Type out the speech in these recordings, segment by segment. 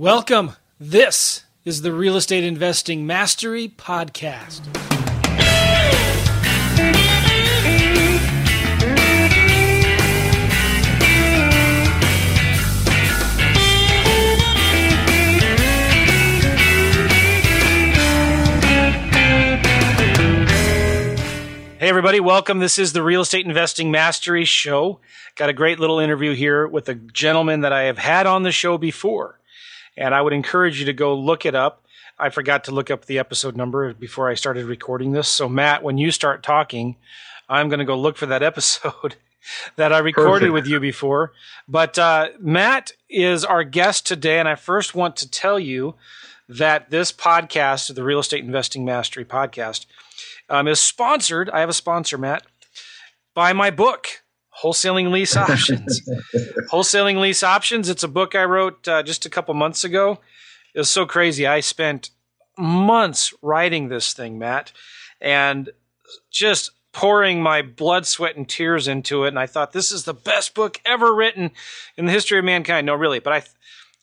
Welcome. This is the Real Estate Investing Mastery Podcast. Hey, everybody. Welcome. This is the Real Estate Investing Mastery Show. Got a great little interview here with a gentleman that I have had on the show before, and I would encourage you to go look it up. I forgot to look up the episode number before I started recording this. So, Matt, when you start talking, I'm going to go look for that episode that I recorded with you before. But Matt is our guest today, and I first want to tell you that this podcast, the Real Estate Investing Mastery Podcast, is sponsored, I have a sponsor, Matt, by my book, Wholesaling Lease Options. Wholesaling Lease Options, it's a book I wrote just a couple months ago. It was so crazy. I spent months writing this thing, Matt, and just pouring my blood, sweat, and tears into it. And I thought, this is the best book ever written in the history of mankind. No, really, but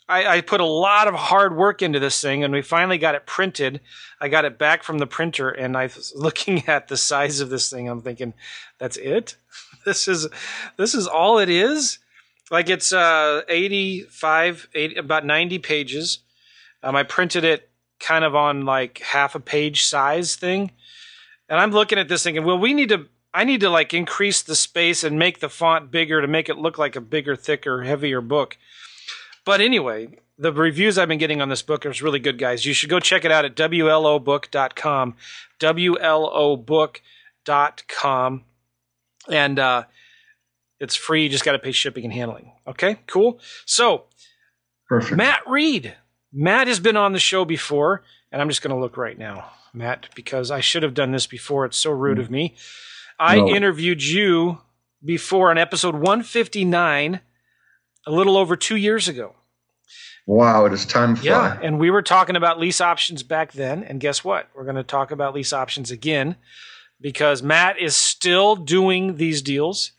I put a lot of hard work into this thing, and we finally got it printed. I got it back from the printer, and I was looking at the size of this thing. I'm thinking, that's it? This is all it is? Like, it's about 90 pages. I printed it kind of on like half a page size thing. And I'm looking at this thinking, well, I need to like increase the space and make the font bigger to make it look like a bigger, thicker, heavier book. But anyway, the reviews I've been getting on this book are really good, guys. You should go check it out at WLObook.com, WLObook.com. And it's free. You just got to pay shipping and handling. Okay, cool. So, perfect. Matt Reed. Matt has been on the show before, and I'm just going to look right now, Matt, because I should have done this before. It's so rude of me. I interviewed you before on episode 159. A little over 2 years ago. Wow, it is time fly. Yeah, and we were talking about lease options back then, and guess what? We're going to talk about lease options again because Matt is still doing these deals,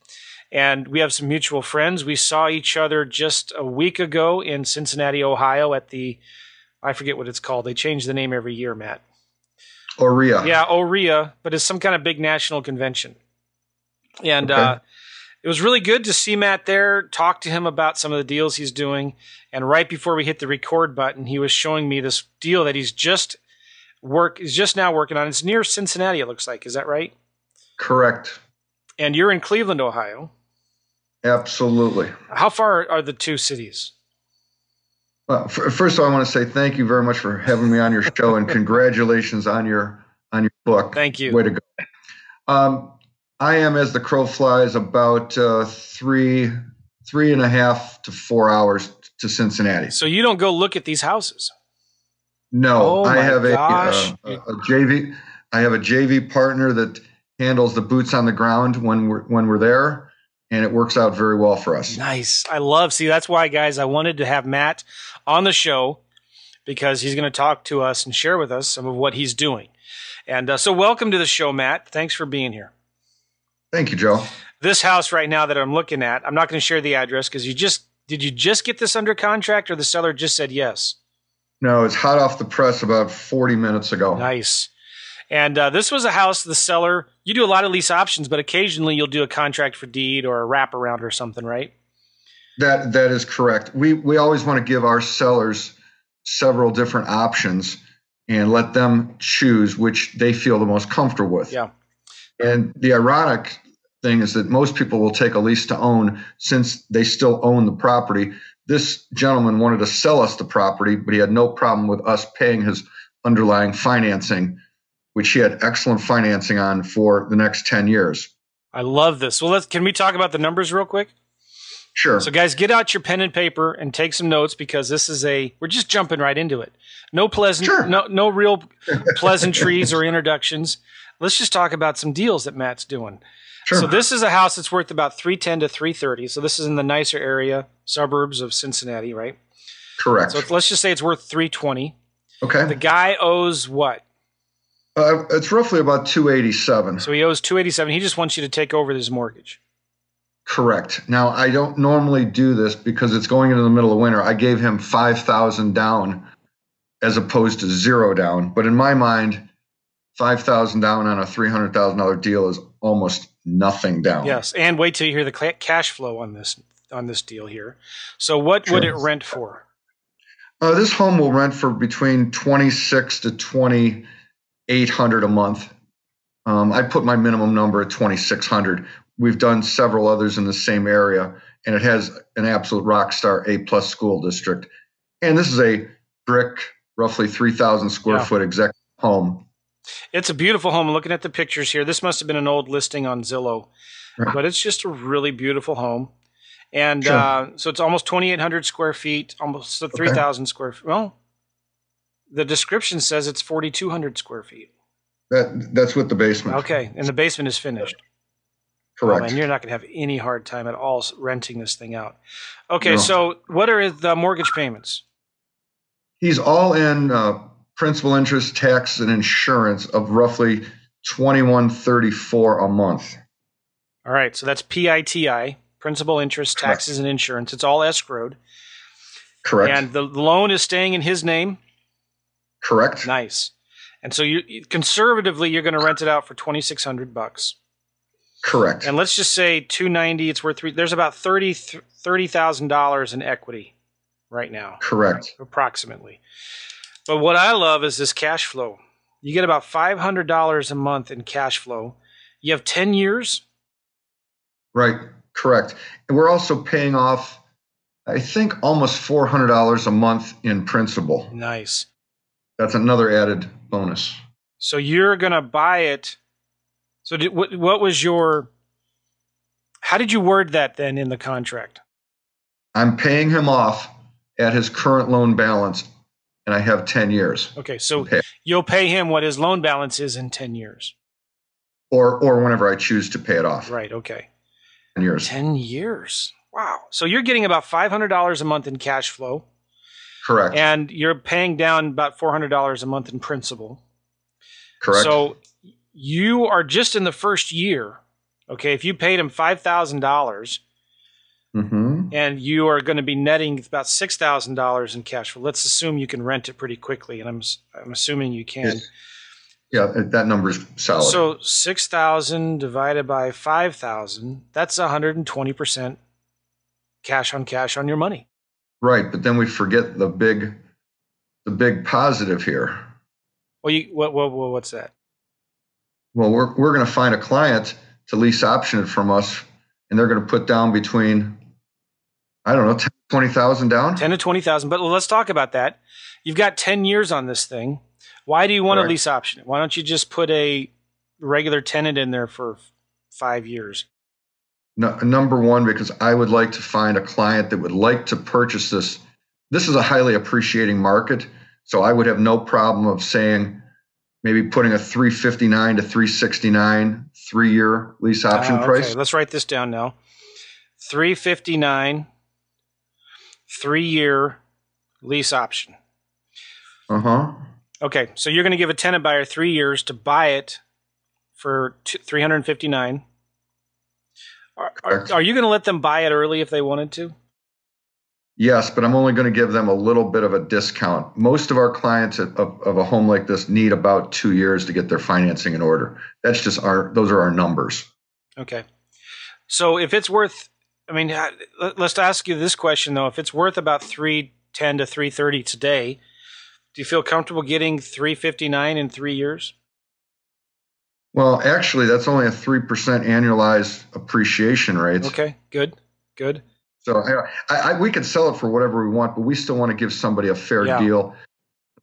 and we have some mutual friends. We saw each other just a week ago in Cincinnati, Ohio at the – I forget what it's called. They change the name every year, Matt. OREA. Yeah, OREA, but it's some kind of big national convention. And okay. It was really good to see Matt there, talk to him about some of the deals he's doing. And right before we hit the record button, he was showing me this deal that he's just now working on. It's near Cincinnati, it looks like. Is that right? Correct. And you're in Cleveland, Ohio. Absolutely. How far are the two cities? Well, first of all, I want to say thank you very much for having me on your show and congratulations on your book. Thank you. Way to go. I am, as the crow flies, about three and a half to 4 hours to Cincinnati. So you don't go look at these houses? No, I have a JV partner that handles the boots on the ground when we're there, and it works out very well for us. Nice. See, that's why, guys, I wanted to have Matt on the show because he's going to talk to us and share with us some of what he's doing. And so welcome to the show, Matt. Thanks for being here. Thank you, Joe. This house right now that I'm looking at, I'm not going to share the address because did you just get this under contract or the seller just said yes? No, it's hot off the press about 40 minutes ago. Nice. And this was a house the seller, you do a lot of lease options, but occasionally you'll do a contract for deed or a wraparound or something, right? That is correct. We always want to give our sellers several different options and let them choose which they feel the most comfortable with. Yeah. And the ironic thing is that most people will take a lease to own since they still own the property. This gentleman wanted to sell us the property, but he had no problem with us paying his underlying financing, which he had excellent financing on for the next 10 years. I love this. Well, can we talk about the numbers real quick? Sure. So guys, get out your pen and paper and take some notes because this is we're just jumping right into it. No real pleasantries or introductions. Let's just talk about some deals that Matt's doing. Sure. So this is a house that's worth about $310,000 to $330,000. So this is in the nicer area, suburbs of Cincinnati, right? Correct. So let's just say it's worth $320,000. Okay. The guy owes what? It's roughly about $287,000. So he owes $287,000. He just wants you to take over his mortgage. Correct. Now, I don't normally do this because it's going into the middle of winter. I gave him $5,000 down as opposed to zero down. But in my mind, $5,000 down on a $300,000 deal is almost nothing down. Yes. And wait till you hear the cash flow on this deal here. So what would it rent for? This home will rent for between $2,600 to $2,800 a month. I put my minimum number at $2,600. We've done several others in the same area, and it has an absolute rock star A+ school district. And this is a brick, roughly 3,000 square foot executive home. It's a beautiful home. Looking at the pictures here, this must have been an old listing on Zillow, but it's just a really beautiful home. And so it's almost 2,800 square feet, almost 3,000 square feet. Well, the description says it's 4,200 square feet. That's with the basement. Okay, and the basement is finished. Correct. Oh, and you're not going to have any hard time at all renting this thing out. Okay, so what are the mortgage payments? He's all in principal, interest, tax, and insurance of roughly $2,134 a month. All right, so that's PITI. Principal, interest, taxes, and insurance. It's all escrowed. Correct. And the loan is staying in his name. Correct. Nice. And so you conservatively, you're going to rent it out for $2,600. Correct. And let's just say $290. It's worth There's about $30,000 in equity right now. Correct. Approximately. But what I love is this cash flow. You get about $500 a month in cash flow. You have 10 years. Right. Correct. And we're also paying off, I think, almost $400 a month in principal. Nice. That's another added bonus. So you're going to buy it. So what was your – how did you word that then in the contract? I'm paying him off at his current loan balance, and I have 10 years. Okay. So you'll pay him what his loan balance is in 10 years. Or whenever I choose to pay it off. Right. Okay. 10 years. 10 years. Wow. So you're getting about $500 a month in cash flow. Correct. And you're paying down about $400 a month in principal. Correct. So you are just in the first year. Okay. If you paid him $5,000 and you are going to be netting about $6,000 in cash flow, let's assume you can rent it pretty quickly. And I'm assuming you can. Yes. Yeah, that number's solid. So 6,000 divided by 5,000, that's 120% cash on your money. Right, but then we forget the big positive here. Well, what's that? Well, we're going to find a client to lease option it from us, and they're going to put down between, I don't know, 10 to 20,000 down. 10 to 20,000, but let's talk about that. You've got 10 years on this thing. Why do you want to lease option it? Why don't you just put a regular tenant in there for 5 years? No, number one, because I would like to find a client that would like to purchase this. This is a highly appreciating market, so I would have no problem of saying maybe putting a $359 to $369 3-year lease option price. Let's write this down now. $359, 3-year lease option. Okay, so you're going to give a tenant buyer 3 years to buy it for $359. Are you going to let them buy it early if they wanted to? Yes, but I'm only going to give them a little bit of a discount. Most of our clients of a home like this need about 2 years to get their financing in order. That's just those are our numbers. Okay. So if it's worth, let's ask you this question though. If it's worth about $310 to $330 today, do you feel comfortable getting $359 in 3 years? Well, actually, that's only a 3% annualized appreciation rate. Okay, good. So we could sell it for whatever we want, but we still want to give somebody a fair deal.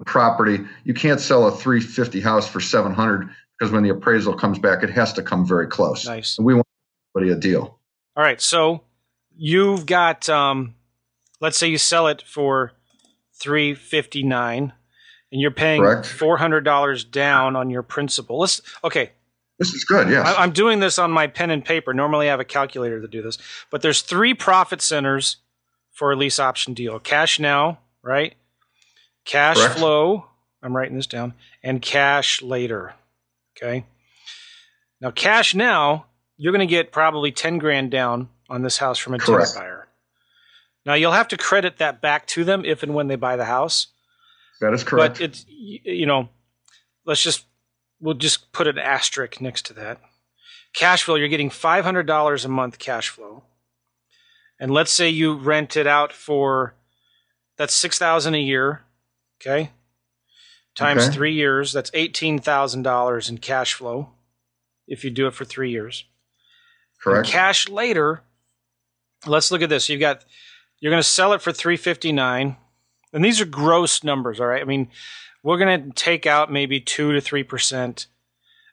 Property, you can't sell a $350 house for $700 because when the appraisal comes back, it has to come very close. Nice. And we want somebody a deal. All right, so you've got, let's say you sell it for $359. And you're paying $400 down on your principal. This is good, yes. I'm doing this on my pen and paper. Normally I have a calculator to do this. But there's 3 profit centers for a lease option deal. Cash now, right? Cash flow. I'm writing this down. And cash later. Okay. Now, cash now, you're going to get probably $10,000 down on this house from a tenant buyer. Now, you'll have to credit that back to them if and when they buy the house. That is correct. But it's, you know, we'll just put an asterisk next to that. Cash flow, you're getting $500 a month cash flow. And let's say you rent it out for, that's $6,000 a year, okay? Times 3 years, that's $18,000 in cash flow if you do it for 3 years. Correct. And cash later, let's look at this. So you're going to sell it for $359. And these are gross numbers, all right? I mean, we're going to take out maybe 2 to 3%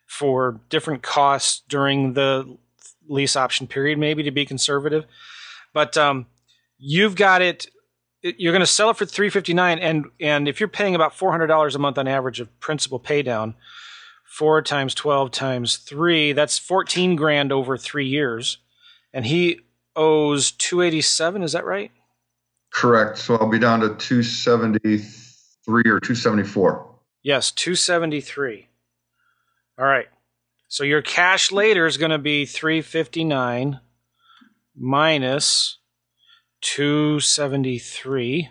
for different costs during the lease option period, maybe to be conservative. But you've got it. You're going to sell it for $359, and if you're paying about $400 a month on average of principal pay down, 4 times 12 times 3, that's 14 grand over 3 years. And he owes 287, is that right? Correct. So I'll be down to 273 or 274. Yes, 273. All right. So your cash later is going to be 359 minus 273,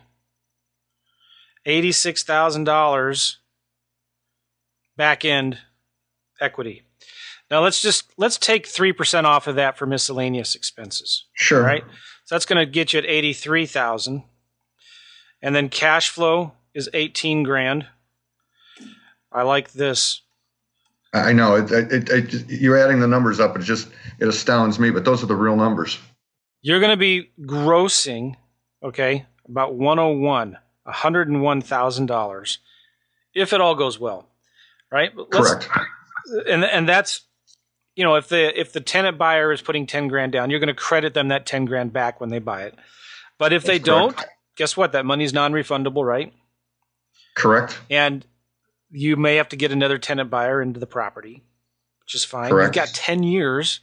$86,000 back end equity. Now let's take 3% off of that for miscellaneous expenses. Sure. Right. So that's going to get you at 83,000, and then cash flow is 18 grand. I like this. I know you're adding the numbers up. It astounds me, but those are the real numbers. You're going to be grossing, okay, about $101,000 if it all goes well, right? Correct. And that's, you know, if the tenant buyer is putting 10 grand down, you're going to credit them that 10 grand back when they buy it. But if they don't, guess what? That money's non-refundable, right? Correct. And you may have to get another tenant buyer into the property, which is fine. Correct. You've got 10 years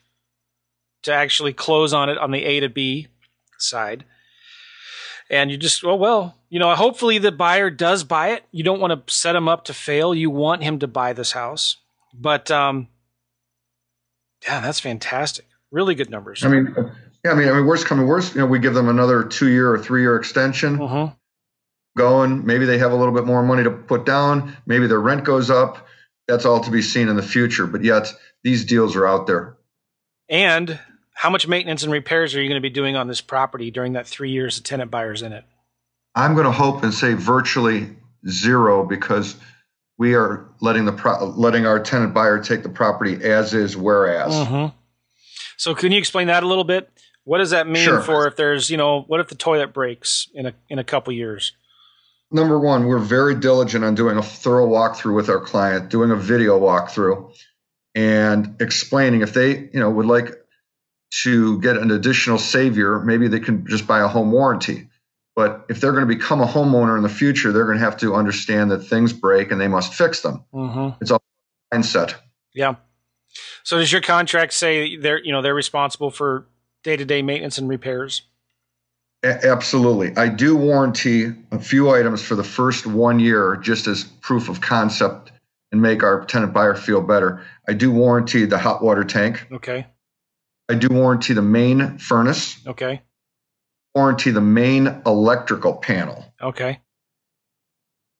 to actually close on it on the A to B side. And you just, you know, hopefully the buyer does buy it. You don't want to set him up to fail. You want him to buy this house. But, yeah, that's fantastic. Really good numbers. I mean, worst coming worst, you know, we give them another 2 year or 3 year extension going. Maybe they have a little bit more money to put down. Maybe their rent goes up. That's all to be seen in the future. But yet these deals are out there. And how much maintenance and repairs are you going to be doing on this property during that 3 years the tenant buyer's in it? I'm going to hope and say virtually zero, because we are letting our tenant buyer take the property as is, whereas. Mm-hmm. So can you explain that a little bit? What does that mean for if there's, you know, what if the toilet breaks in a couple years? Number one, we're very diligent on doing a thorough walkthrough with our client, doing a video walkthrough, and explaining if they, you know, would like to get an additional savior, maybe they can just buy a home warranty. But if they're going to become a homeowner in the future, they're going to have to understand that things break and they must fix them. Mm-hmm. It's all mindset. Yeah. So does your contract say they're responsible for day-to-day maintenance and repairs? Absolutely. I do warranty a few items for the first 1 year just as proof of concept and make our tenant buyer feel better. I do warranty the hot water tank. Okay. I do warranty the main furnace. Okay. Warranty the main electrical panel. Okay.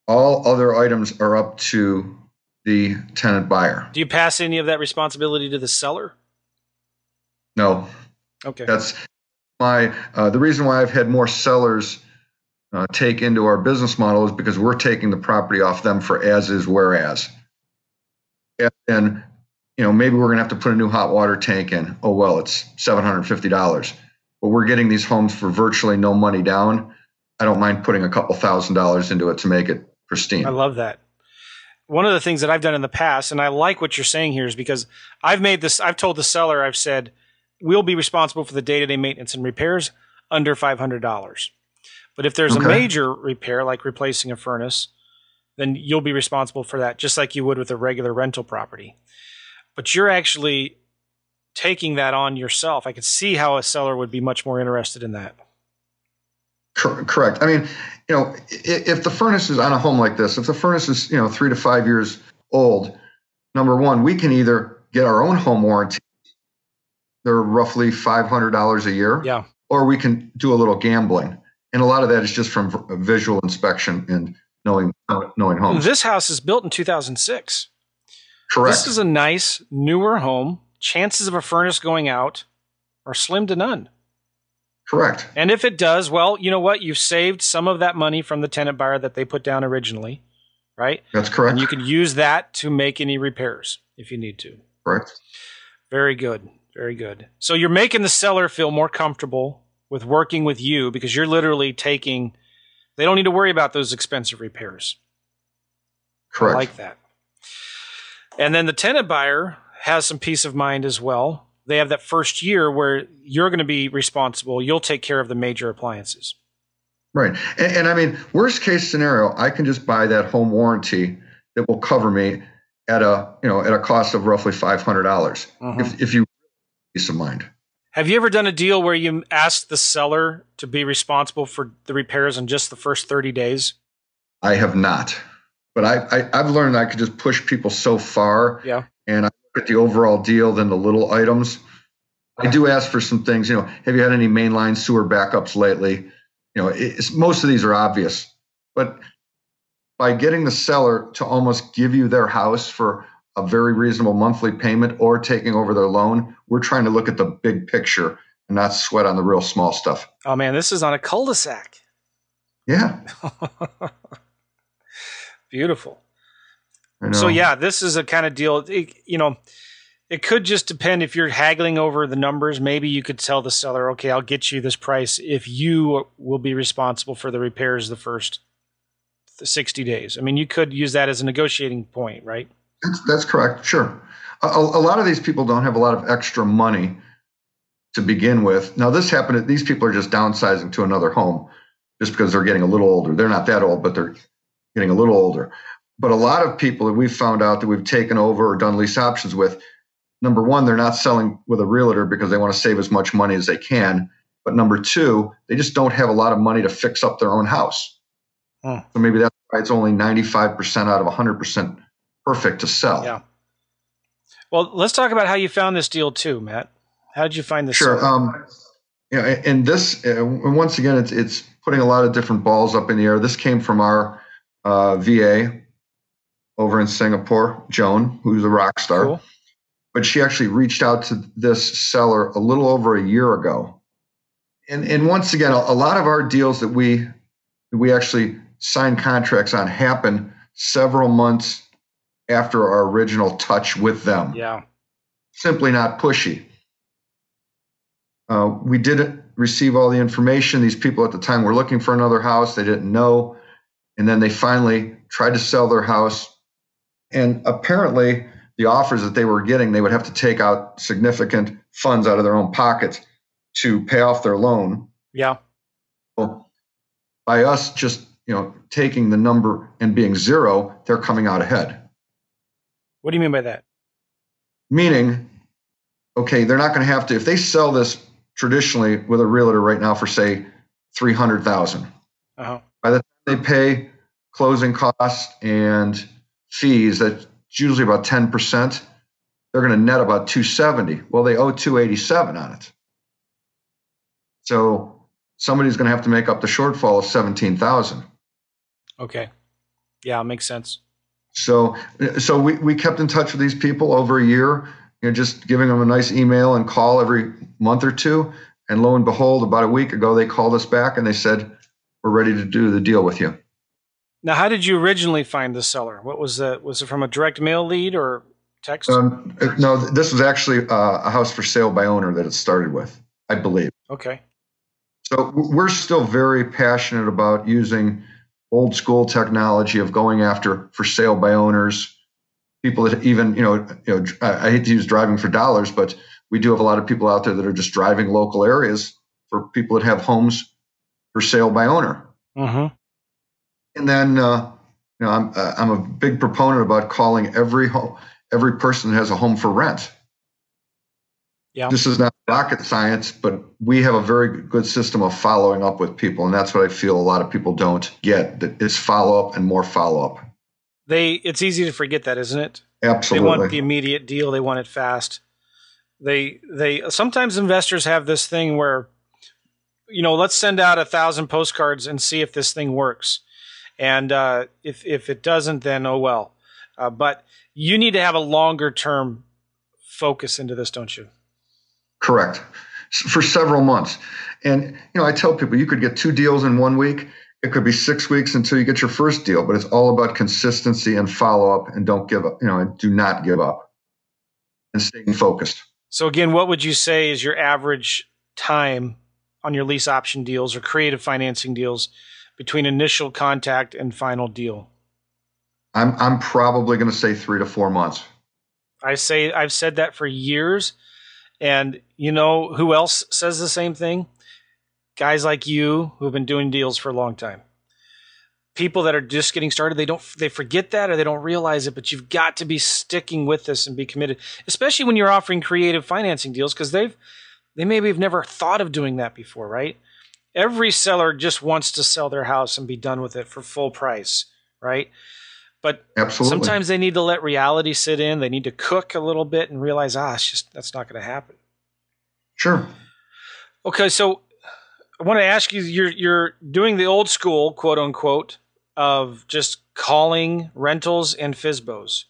All other items are up to the tenant buyer. Do you pass any of that responsibility to the seller? No. Okay. That's my the reason why I've had more sellers take into our business model is because we're taking the property off them for as is, whereas. And you know, maybe we're going to have to put a new hot water tank in. Oh, well, it's $750. But we're getting these homes for virtually no money down. I don't mind putting a couple $1,000s into it to make it pristine. I love that. One of the things that I've done in the past, and I like what you're saying here, is because I've told the seller, I've said, we'll be responsible for the day-to-day maintenance and repairs under $500. But if there's a major repair, like replacing a furnace, then you'll be responsible for that, just like you would with a regular rental property. But you're actually taking that on yourself. I could see how a seller would be much more interested in that. Correct. I mean, you know, if the furnace is on a home like this, if the furnace is, you know, 3 to 5 years old, number one, we can either get our own home warranty They're roughly $500 a year. Yeah. Or we can do a little gambling. And a lot of that is just from visual inspection and knowing homes. This house is built in 2006. Correct. This is a nice, newer home. Chances of a furnace going out are slim to none. Correct. And if it does, well, you know what? You've saved some of that money from the tenant buyer that they put down originally, right? That's correct. And you can use that to make any repairs if you need to. Correct. Very good. Very good. So you're making the seller feel more comfortable with working with you because you're literally taking – they don't need to worry about those expensive repairs. Correct. I like that. And then the tenant buyer has some peace of mind as well. They have that first year where you're going to be responsible. You'll take care of the major appliances. Right. And I mean, worst case scenario, I can just buy that home warranty that will cover me at a cost of roughly $500 if you peace of mind. Have you ever done a deal where you asked the seller to be responsible for the repairs in just the first 30 days? I have not. But I've learned I could just push people so far. Yeah. And I look at the overall deal than the little items. I do ask for some things, have you had any mainline sewer backups lately? Most of these are obvious, but by getting the seller to almost give you their house for a very reasonable monthly payment or taking over their loan, we're trying to look at the big picture and not sweat on the real small stuff. Oh man, this is on a cul-de-sac. Yeah. Beautiful. So yeah, this is a kind of deal, it could just depend if you're haggling over the numbers. Maybe you could tell the seller, okay, I'll get you this price if you will be responsible for the repairs the first 60 days. I mean, you could use that as a negotiating point, right? That's correct. Sure. A lot of these people don't have a lot of extra money to begin with. Now this happened, these people are just downsizing to another home just because they're getting a little older. They're not that old, but they're getting a little older. But a lot of people that we've found out that we've taken over or done lease options with, number one, they're not selling with a realtor because they want to save as much money as they can. But number two, they just don't have a lot of money to fix up their own house. Hmm. So maybe that's why it's only 95% out of 100% perfect to sell. Yeah. Well, let's talk about how you found this deal too, Matt. How did you find this? Sure. Once again, it's putting a lot of different balls up in the air. This came from our VA over in Singapore, Joan, who's a rock star. Cool. But she actually reached out to this seller a little over a year ago. And once again, a lot of our deals that we actually sign contracts on happen several months after our original touch with them. Yeah. Simply not pushy. We did receive all the information. These people at the time were looking for another house. They didn't know. And then they finally tried to sell their house. And apparently the offers that they were getting, they would have to take out significant funds out of their own pockets to pay off their loan. Yeah. Well, by us just, taking the number and being zero, they're coming out ahead. What do you mean by that? Meaning, okay, they're not going to have to, if they sell this traditionally with a realtor right now for say $300,000, by the they pay closing costs and fees, that's usually about 10%. They're going to net about $270. Well, they owe $287 on it. So somebody's going to have to make up the shortfall of $17,000. Okay. Yeah, makes sense. So we kept in touch with these people over a year, just giving them a nice email and call every month or two. And lo and behold, about a week ago, they called us back and they said, we're ready to do the deal with you. Now, how did you originally find the seller? What was that? Was it from a direct mail lead or text? No, this was actually a house for sale by owner that it started with, I believe. Okay. So we're still very passionate about using old school technology of going after for sale by owners, people that even, I hate to use driving for dollars, but we do have a lot of people out there that are just driving local areas for people that have homes for sale by owner. Mm-hmm. And then, I'm a big proponent about calling every person that has a home for rent. Yeah. This is not rocket science, but we have a very good system of following up with people. And that's what I feel a lot of people don't get, that it's follow-up and more follow-up. It's easy to forget that, isn't it? Absolutely. They want the immediate deal. They want it fast. They sometimes investors have this thing where, you know, let's send out 1,000 postcards and see if this thing works. And if it doesn't, then oh well. But you need to have a longer term focus into this, don't you? Correct. For several months. And, you know, I tell people you could get 2 deals in 1 week. It could be 6 weeks until you get your first deal. But it's all about consistency and follow-up, and don't give up, you know, and do not give up, and staying focused. So again, what would you say is your average time on your lease option deals or creative financing deals between initial contact and final deal? I'm probably going to say 3 to 4 months. I've said that for years. And you know who else says the same thing? Guys like you who've been doing deals for a long time. People that are just getting started, they forget that, or they don't realize it, but you've got to be sticking with this and be committed, especially when you're offering creative financing deals, because they maybe have never thought of doing that before, right? Every seller just wants to sell their house and be done with it for full price, right? But absolutely, sometimes they need to let reality sit in. They need to cook a little bit and realize, that's not going to happen. Sure. Okay, so I want to ask you, you're doing the old school, quote unquote, of just calling rentals and FSBOs,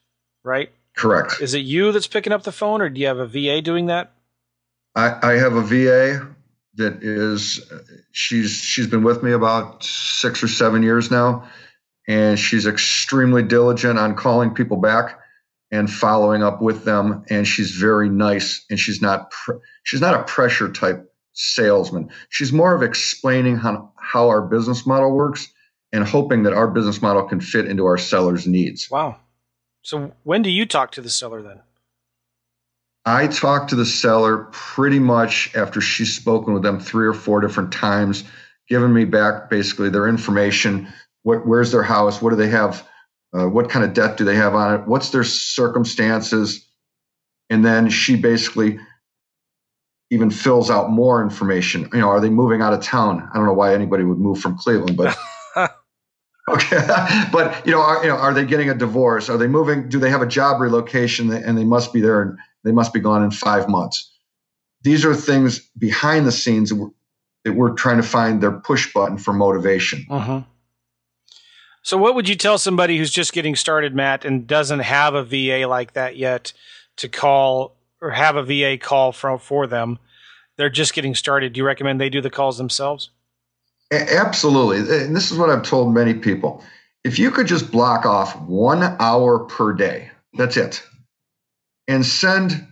right? Correct. Is it you that's picking up the phone, or do you have a VA doing that? I have a VA that is, she's been with me about 6 or 7 years now, and she's extremely diligent on calling people back and following up with them. And she's very nice, and she's not a pressure type salesman. She's more of explaining how our business model works and hoping that our business model can fit into our seller's needs. Wow. So when do you talk to the seller then? I talk to the seller pretty much after she's spoken with them 3 or 4 different times, giving me back basically their information. Where's their house? What do they have? What kind of debt do they have on it? What's their circumstances? And then she basically even fills out more information. You know, are they moving out of town? I don't know why anybody would move from Cleveland, but okay. But are they getting a divorce? Are they moving? Do they have a job relocation and they must be there and they must be gone in 5 months? These are things behind the scenes that we're trying to find their push button for motivation. Uh-huh. So what would you tell somebody who's just getting started, Matt, and doesn't have a VA like that yet to call, or have a VA call for them? They're just getting started. Do you recommend they do the calls themselves? Absolutely. And this is what I've told many people. If you could just block off 1 hour per day, that's it, and send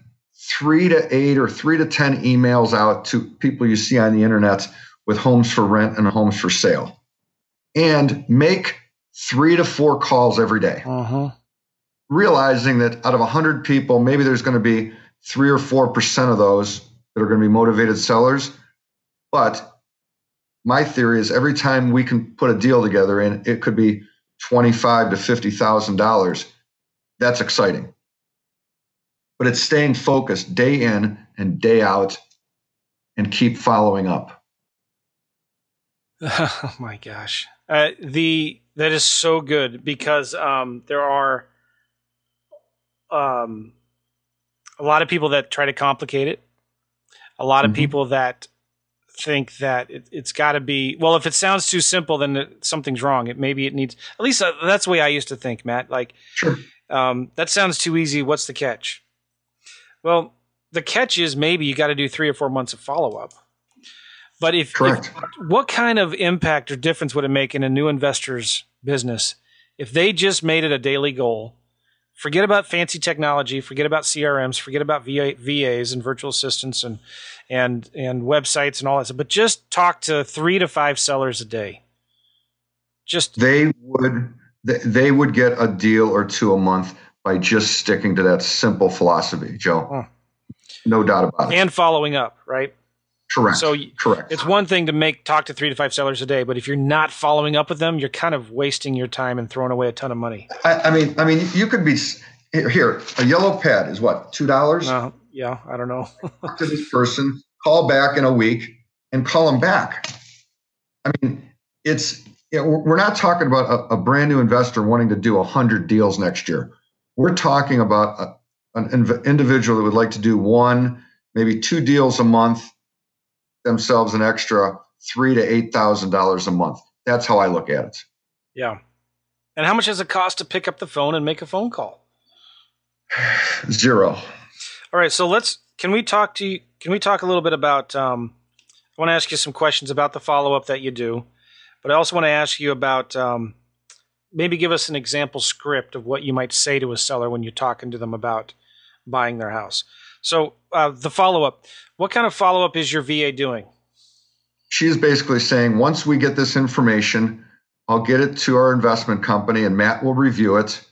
3 to 8 or 3 to 10 emails out to people you see on the internet with homes for rent and homes for sale, and make 3 to 4 calls every day, realizing that out of 100 people, maybe there's going to be 3 or 4% of those that are going to be motivated sellers. But my theory is every time we can put a deal together, and it could be $25,000 to $50,000, that's exciting. But it's staying focused day in and day out, and keep following up. Oh my gosh. That is so good, because there are a lot of people that try to complicate it. A lot of people that think that it's got to be, well, if it sounds too simple, then something's wrong. Maybe it needs, at least that's the way I used to think, Matt. Like, sure. That sounds too easy. What's the catch? Well, the catch is maybe you got to do 3 or 4 months of follow-up. But what kind of impact or difference would it make in a new investor's business if they just made it a daily goal? Forget about fancy technology, forget about CRMs, forget about VAs and virtual assistants and websites and all that stuff, but just talk to 3 to 5 sellers a day. They would get a deal or two a month by just sticking to that simple philosophy, Joe. No doubt about it. And following up, right? Correct. So it's one thing to talk to 3 to 5 sellers a day, but if you're not following up with them, you're kind of wasting your time and throwing away a ton of money. I mean, you could be here. A yellow pad is what, $2? Yeah, I don't know. Talk to this person, call back in a week, and call them back. I mean, we're not talking about a brand new investor wanting to do 100 deals next year. We're talking about an individual that would like to do one, maybe two deals a month, themselves an extra $3,000 to $8,000 a month. That's how I look at it. Yeah. And how much does it cost to pick up the phone and make a phone call? $0. All right. So can we talk a little bit about, I want to ask you some questions about the follow-up that you do, but I also want to ask you about, maybe give us an example script of what you might say to a seller when you're talking to them about buying their house. So the follow-up, what kind of follow-up is your VA doing? She is basically saying, once we get this information, I'll get it to our investment company and Matt will review it.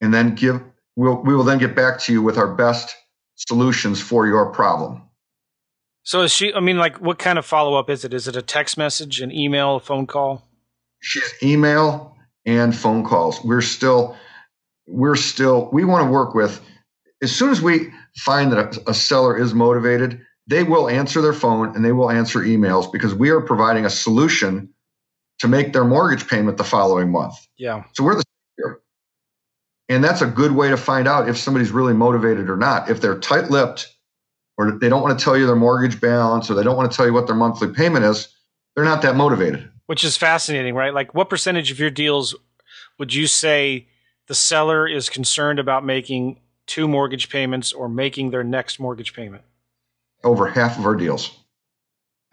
And then we will then get back to you with our best solutions for your problem. So is she, I mean, like, what kind of follow-up is it? Is it a text message, an email, a phone call? She has email and phone calls. We want to work with, as soon as we find that a seller is motivated, they will answer their phone and they will answer emails, because we are providing a solution to make their mortgage payment the following month. Yeah. So we're the savior. And that's a good way to find out if somebody's really motivated or not. If they're tight-lipped or they don't want to tell you their mortgage balance or they don't want to tell you what their monthly payment is, they're not that motivated. Which is fascinating, right? Like, what percentage of your deals would you say the seller is concerned about making two mortgage payments or making their next mortgage payment? Over half of our deals.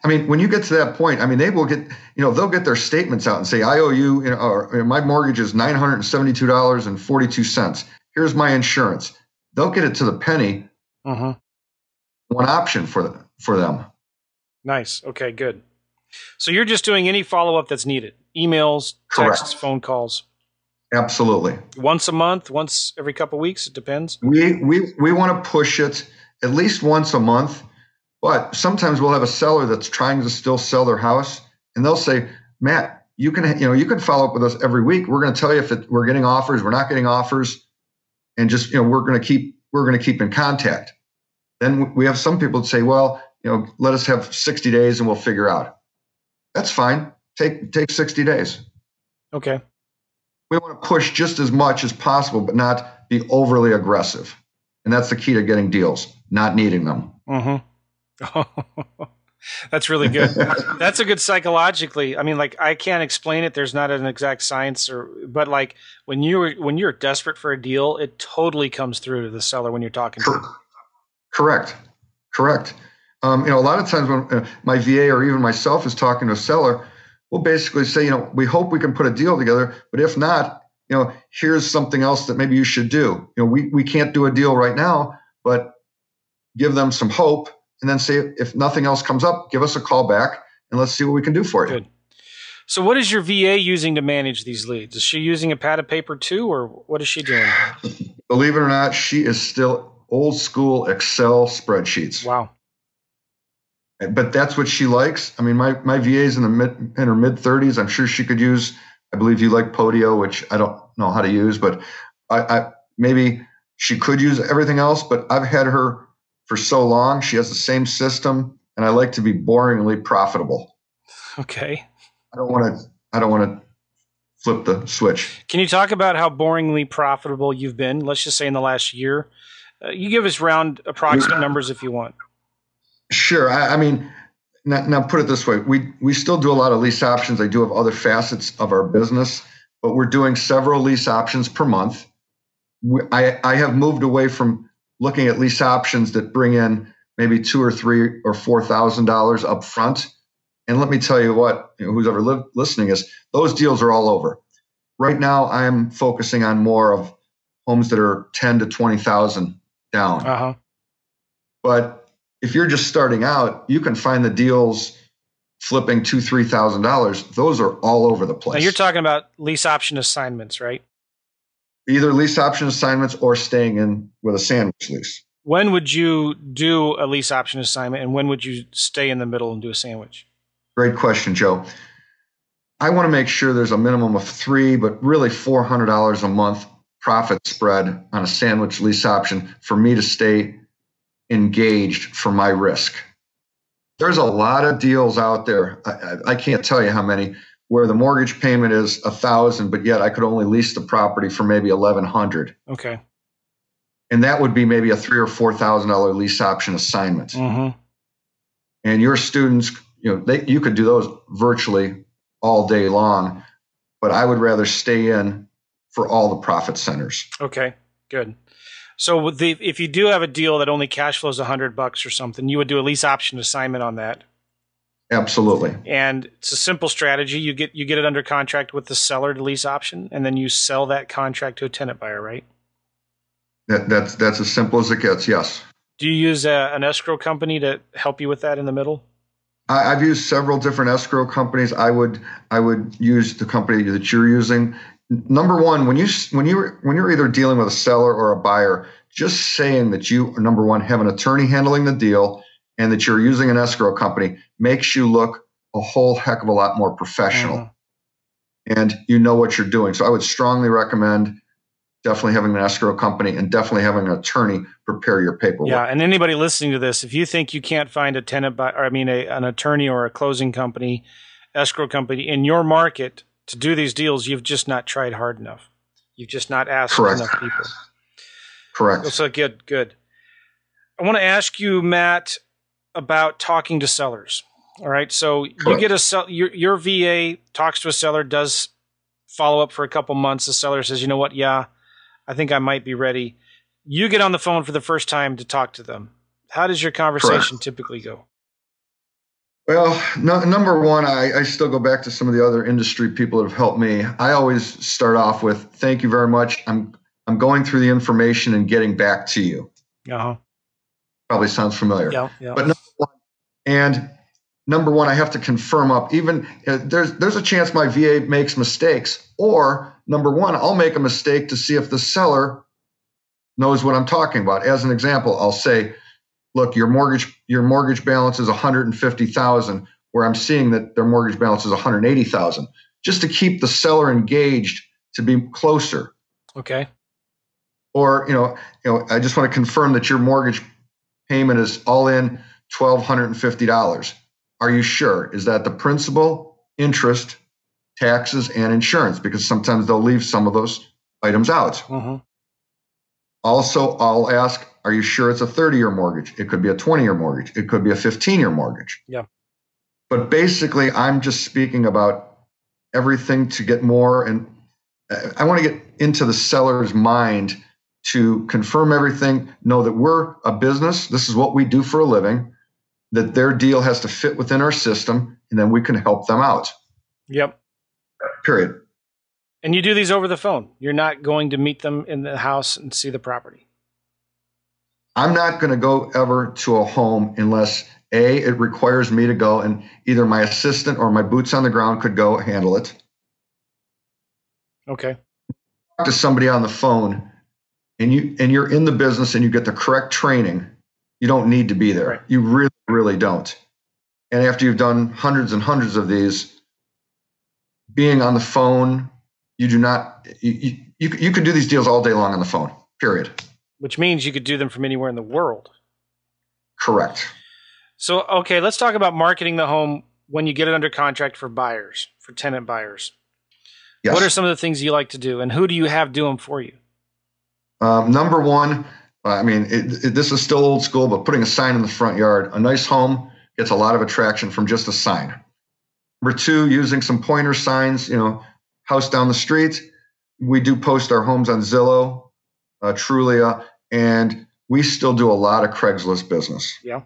I mean, when you get to that point, I mean, they will get, you know, they'll get their statements out and say, I owe you, or my mortgage is $972.42. Here's my insurance. They'll get it to the penny. Uh-huh. One option for them. Nice. Okay, good. So you're just doing any follow-up that's needed. Emails, texts, phone calls. Absolutely. Once a month, once every couple of weeks, it depends. We want to push it at least once a month, but sometimes we'll have a seller that's trying to still sell their house and they'll say, Matt, you can follow up with us every week. We're going to tell you if we're getting offers, we're not getting offers, and just, we're going to keep in contact. Then we have some people that say, well, let us have 60 days and we'll figure out. That's fine. Take 60 days. Okay. We want to push just as much as possible, but not be overly aggressive. And that's the key to getting deals, not needing them. Mm-hmm. That's really good. That's a good psychologically. I mean, like, I can't explain it. There's not an exact science, but like when you're desperate for a deal, it totally comes through to the seller when you're talking to them. Correct. A lot of times when my VA or even myself is talking to a seller, we'll basically say, we hope we can put a deal together, but if not, here's something else that maybe you should do. We can't do a deal right now, but give them some hope and then say, if nothing else comes up, give us a call back and let's see what we can do for you. Good. So what is your VA using to manage these leads? Is she using a pad of paper too, or what is she doing? Believe it or not, she is still old school Excel spreadsheets. Wow. But that's what she likes. I mean, my VA's in her mid-30s. I'm sure she could use, I believe you like Podio, which I don't know how to use, but I maybe she could use everything else. But I've had her for so long. She has the same system, and I like to be boringly profitable. Okay. I don't want to flip the switch. Can you talk about how boringly profitable you've been? Let's just say in the last year. You give us round approximate numbers if you want. Sure. I mean, now put it this way. We still do a lot of lease options. I do have other facets of our business, but we're doing several lease options per month. I have moved away from looking at lease options that bring in maybe $2,000 or $3,000 or $4,000 up front. And let me tell you what, who's ever listening is, those deals are all over. Right now, I'm focusing on more of homes that are $10,000 to $20,000 down. Uh-huh. But if you're just starting out, you can find the deals flipping $2,000, $3,000. Those are all over the place. Now you're talking about lease option assignments, right? Either lease option assignments or staying in with a sandwich lease. When would you do a lease option assignment and when would you stay in the middle and do a sandwich? Great question, Joe. I want to make sure there's a minimum of $300, but really $400 a month profit spread on a sandwich lease option for me to stay engaged for my risk. There's a lot of deals out there. I can't tell you how many where the mortgage payment is $1,000, but yet I could only lease the property for maybe $1,100. Okay. And that would be maybe a $3,000 or $4,000 lease option assignment. Mm-hmm. And your students, you know, you could do those virtually all day long, but I would rather stay in for all the profit centers. Okay, good. So if you do have a deal that only cash flows $100 or something, you would do a lease option assignment on that. Absolutely. And it's a simple strategy. You get it under contract with the seller to lease option, and then you sell that contract to a tenant buyer, right? That's as simple as it gets. Yes. Do you use an escrow company to help you with that in the middle? I've used several different escrow companies. I would use the company that you're using. Number one, when you're either dealing with a seller or a buyer, just saying that you, number one, have an attorney handling the deal and that you're using an escrow company makes you look a whole heck of a lot more professional. Mm-hmm. And you know what you're doing. So I would strongly recommend definitely having an escrow company and definitely having an attorney prepare your paperwork. Yeah, and anybody listening to this, if you think you can't find a tenant buyer, an attorney or a closing company, escrow company in your market to do these deals, you've just not tried hard enough. You've just not asked enough people. Correct. So good. I want to ask you, Matt, about talking to sellers. All right. So you get your VA talks to a seller, does follow up for a couple months. The seller says, you know what? Yeah, I think I might be ready. You get on the phone for the first time to talk to them. How does your conversation typically go? Well, number one, I still go back to some of the other industry people that have helped me. I always start off with, thank you very much. I'm going through the information and getting back to you. Uh-huh. Probably sounds familiar. Yeah. But number one, I have to confirm up. Even there's a chance my VA makes mistakes, or number one, I'll make a mistake to see if the seller knows what I'm talking about. As an example, I'll say, look, your mortgage balance is $150,000, where I'm seeing that their mortgage balance is $180,000, just to keep the seller engaged to be closer. Okay. Or, you know, I just want to confirm that your mortgage payment is all in $1,250. Are you sure? Is that the principal, interest, taxes, and insurance? Because sometimes they'll leave some of those items out. Mm-hmm. Also, I'll ask, are you sure it's a 30-year mortgage? It could be a 20-year mortgage. It could be a 15-year mortgage. Yeah. But basically, I'm just speaking about everything to get more. And I want to get into the seller's mind to confirm everything, know that we're a business. This is what we do for a living, that their deal has to fit within our system, and then we can help them out. Yep. Period. And you do these over the phone. You're not going to meet them in the house and see the property. I'm not going to go ever to a home unless, A, it requires me to go, and either my assistant or my boots on the ground could go handle it. Okay. Talk to somebody on the phone, and you're in the business and you get the correct training. You don't need to be there. Right. You really, really don't. And after you've done hundreds and hundreds of these, being on the phone, you do not. You could do these deals all day long on the phone. Period. Which means you could do them from anywhere in the world. Correct. So, okay, let's talk about marketing the home when you get it under contract for buyers, for tenant buyers. Yes. What are some of the things you like to do, and who do you have do them for you? Number one, this is still old school, but putting a sign in the front yard. A nice home gets a lot of attraction from just a sign. Number two, using some pointer signs, house down the street. We do post our homes on Zillow, Trulia, and we still do a lot of Craigslist business. Yeah.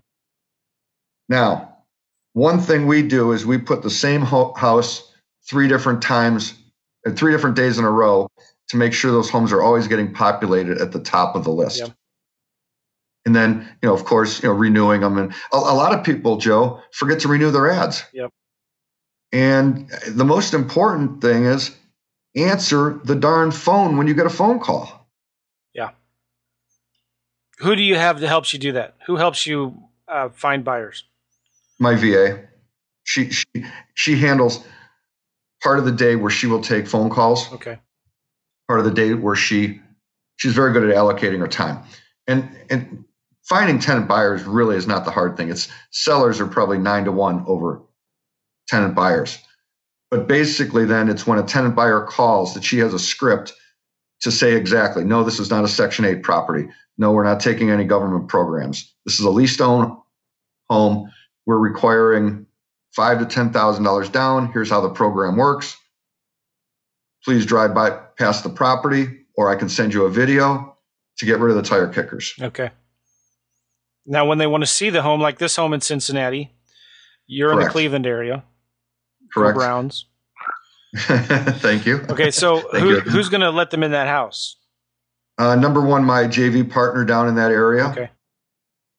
Now, one thing we do is we put the same house 3 different times and 3 different days in a row to make sure those homes are always getting populated at the top of the list. Yeah. And then, of course, renewing them. And a lot of people, Joe, forget to renew their ads. Yep. And the most important thing is answer the darn phone when you get a phone call. Yeah. Who do you have that helps you do that? Who helps you find buyers? My VA. She handles part of the day where she will take phone calls. Okay. Part of the day where she's very good at allocating her time. And finding tenant buyers really is not the hard thing. It's sellers are probably 9 to 1 over tenant buyers. But basically then it's when a tenant buyer calls that she has a script to say exactly, no, this is not a Section 8 property. No, we're not taking any government programs. This is a lease-to-own home. We're requiring $5,000 to $10,000 down. Here's how the program works. Please drive by past the property, or I can send you a video to get rid of the tire kickers. Okay. Now, when they want to see the home, like this home in Cincinnati, you're Correct. In the Cleveland area. Correct. Browns. Thank you. Okay, so who's going to let them in that house? Number one, my JV partner down in that area. Okay.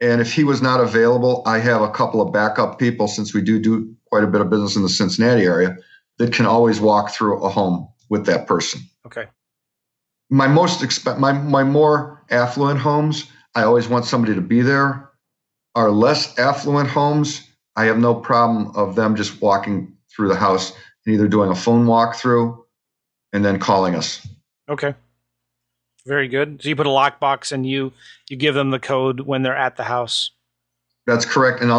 And if he was not available, I have a couple of backup people, since we do quite a bit of business in the Cincinnati area, that can always walk through a home with that person. Okay. My more affluent homes, I always want somebody to be there. Our less affluent homes, I have no problem of them just walking through the house and either doing a phone walkthrough and then calling us. Okay. Very good. So you put a lockbox and you give them the code when they're at the house. That's correct. And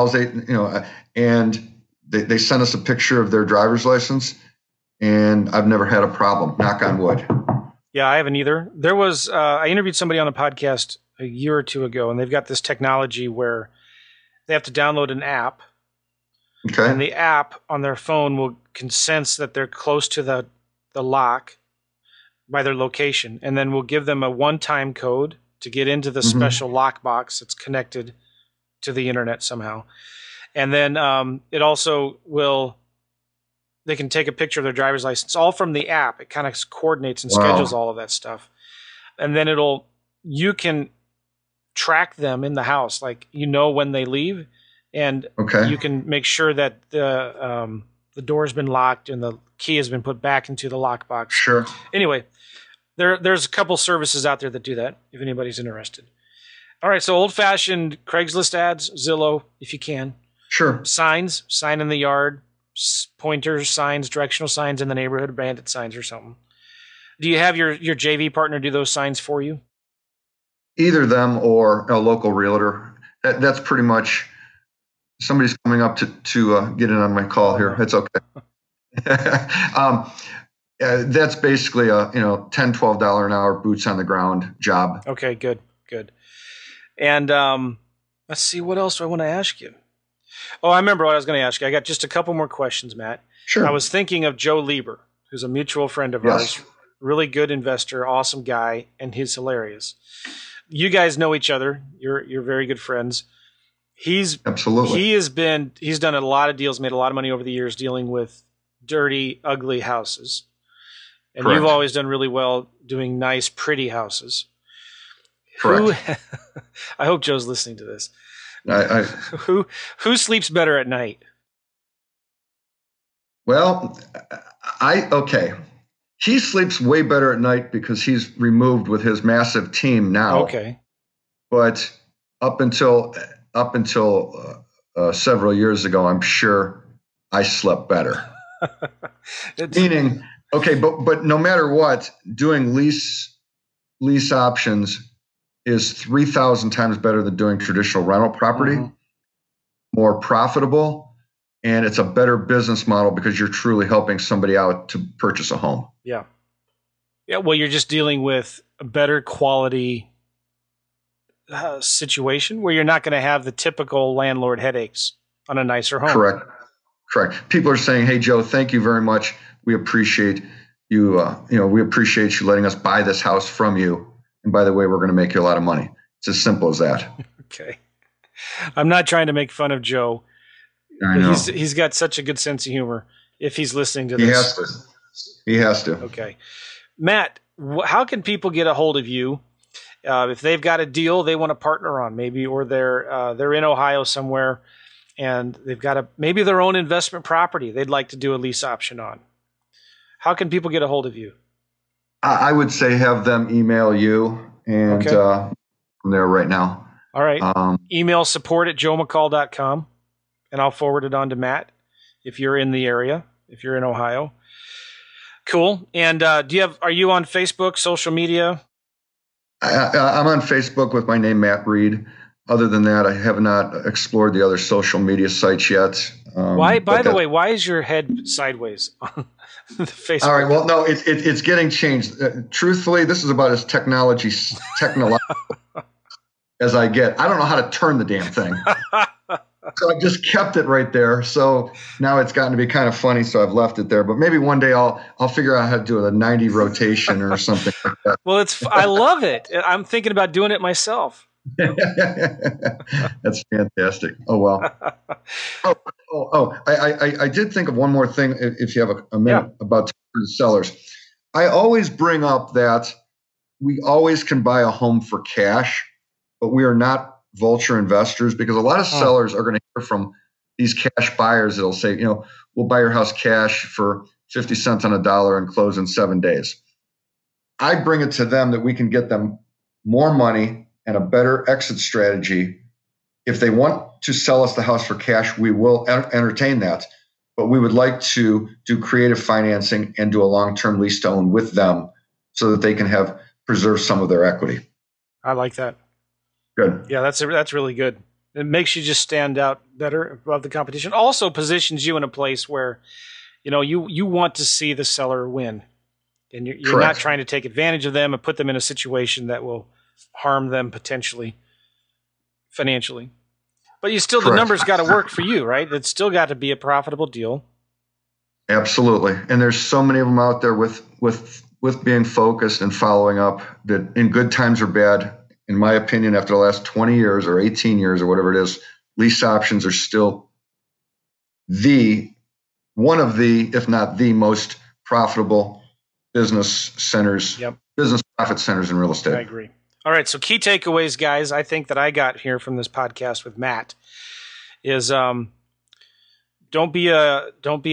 they sent us a picture of their driver's license, and I've never had a problem. Knock on wood. Yeah, I haven't either. There was I interviewed somebody on a podcast a year or two ago, and they've got this technology where they have to download an app. Okay. And the app on their phone can sense that they're close to the lock by their location, and then we'll give them a one-time code to get into the mm-hmm. special lockbox that's connected to the internet somehow. And then it also they can take a picture of their driver's license, all from the app. It kind of coordinates and schedules all of that stuff. And then you can track them in the house, like when they leave. And you can make sure that the door's been locked and the key has been put back into the lockbox. Sure. Anyway, there's a couple services out there that do that if anybody's interested. All right, so old-fashioned Craigslist ads, Zillow, if you can. Sure. Signs, sign in the yard, pointers, signs, directional signs in the neighborhood, bandit signs or something. Do you have your JV partner do those signs for you? Either them or a local realtor. That's pretty much... Somebody's coming up to get in on my call here. It's okay. That's basically a $10, $12 an hour boots on the ground job. Okay, good. And let's see, what else do I want to ask you? Oh, I remember what I was going to ask you. I got just a couple more questions, Matt. Sure. I was thinking of Joe Lieber, who's a mutual friend of ours, really good investor, awesome guy, and he's hilarious. You guys know each other. You're very good friends. He's done a lot of deals, made a lot of money over the years dealing with dirty, ugly houses. And Correct. You've always done really well doing nice, pretty houses. Correct. I hope Joe's listening to this. Who sleeps better at night? Well, he sleeps way better at night because he's removed with his massive team now. Okay. But up until several years ago, I'm sure I slept better. Meaning, but no matter what, doing lease options is 3,000 times better than doing traditional rental property, mm-hmm. more profitable, and it's a better business model because you're truly helping somebody out to purchase a home. Yeah. Yeah, well, you're just dealing with a better quality situation where you're not going to have the typical landlord headaches on a nicer home. Correct. People are saying, "Hey, Joe, thank you very much. We appreciate you. We appreciate you letting us buy this house from you. And by the way, we're going to make you a lot of money." It's as simple as that. Okay. I'm not trying to make fun of Joe. I know. He's got such a good sense of humor. If he's listening to this, he has to. Okay, Matt, how can people get a hold of you? If they've got a deal they want to partner on, maybe, or they're in Ohio somewhere, and they've got maybe their own investment property they'd like to do a lease option on, how can people get a hold of you? I would say have them email you, and from there right now. All right. Email support@joemccall.com, and I'll forward it on to Matt if you're in the area, if you're in Ohio. Cool. And are you on Facebook, social media? I'm on Facebook with my name, Matt Reed. Other than that, I have not explored the other social media sites yet. Why? By the way, why is your head sideways on the Facebook? All right. Well, no, it's getting changed. Truthfully, this is about as technological as I get. I don't know how to turn the damn thing. So I just kept it right there. So now it's gotten to be kind of funny, so I've left it there. But maybe one day I'll figure out how to do a 90 rotation or something like that. Well, I love it. I'm thinking about doing it myself. That's fantastic. Oh, well. I did think of one more thing, if you have a minute, about the sellers. I always bring up that we always can buy a home for cash, but we are not vulture investors, because a lot of sellers are going to hear from these cash buyers that'll say, we'll buy your house cash for 50 cents on a dollar and close in 7 days. I bring it to them that we can get them more money and a better exit strategy. If they want to sell us the house for cash, we will entertain that, but we would like to do creative financing and do a long-term lease to own with them so that they can preserve some of their equity. I like that. Good. Yeah, that's really good. It makes you just stand out better above the competition. Also positions you in a place where, you want to see the seller win, and you're not trying to take advantage of them and put them in a situation that will harm them potentially financially. But you still, the numbers got to work for you, right? It's still got to be a profitable deal. Absolutely. And there's so many of them out there with being focused and following up that in good times or bad. In my opinion, after the last 20 years or 18 years or whatever it is, lease options are still one of the, if not the most profitable business profit centers in real estate. I agree. All right. So key takeaways, guys, I think that I got here from this podcast with Matt is don't be a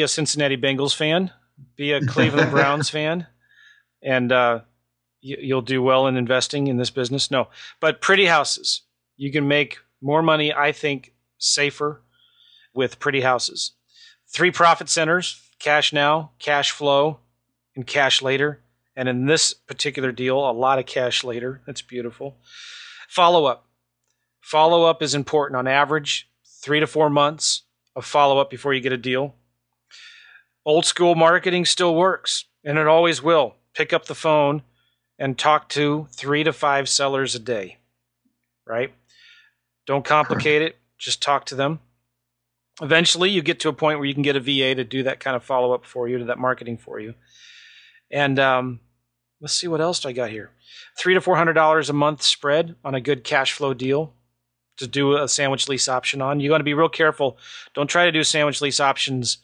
Cincinnati Bengals fan, be a Cleveland Browns fan. And, you'll do well in investing in this business. No, but pretty houses. You can make more money, I think, safer with pretty houses. 3 profit centers: cash now, cash flow, and cash later. And in this particular deal, a lot of cash later. That's beautiful. Follow-up. Follow-up is important. On average, 3 to 4 months of follow-up before you get a deal. Old school marketing still works, and it always will. Pick up the phone and talk to 3 to 5 sellers a day, right? Don't complicate it. Just talk to them. Eventually, you get to a point where you can get a VA to do that kind of follow-up for you, to that marketing for you. And let's see what else I got here. $300 to $400 a month spread on a good cash flow deal to do a sandwich lease option on. You're going to be real careful. Don't try to do sandwich lease options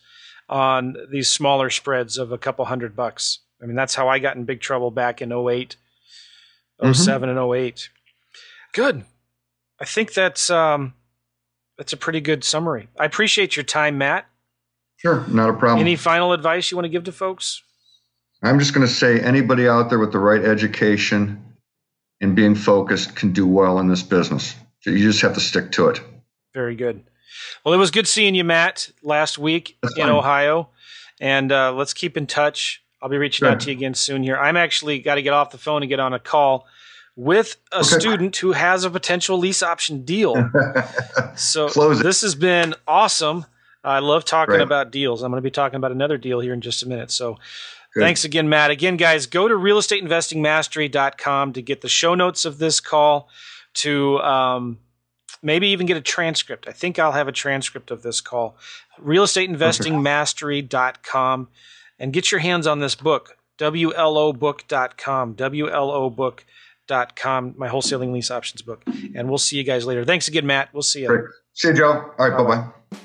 on these smaller spreads of a couple $100. I mean, that's how I got in big trouble back in 08, 07 and 08. Good. I think that's a pretty good summary. I appreciate your time, Matt. Sure. Not a problem. Any final advice you want to give to folks? I'm just going to say anybody out there with the right education and being focused can do well in this business. So you just have to stick to it. Very good. Well, it was good seeing you, Matt, last week in Ohio. And let's keep in touch. I'll be reaching out to you again soon here. I'm actually got to get off the phone and get on a call with a student who has a potential lease option deal. So this has been awesome. I love talking about deals. I'm going to be talking about another deal here in just a minute. So thanks again, Matt. Again, guys, go to realestateinvestingmastery.com to get the show notes of this call, to maybe even get a transcript. I think I'll have a transcript of this call. realestateinvestingmastery.com. And get your hands on this book, WLObook.com, WLObook.com, my Wholesaling Lease Options book. And we'll see you guys later. Thanks again, Matt. We'll see you. Great. See you, Joe. All right, bye-bye.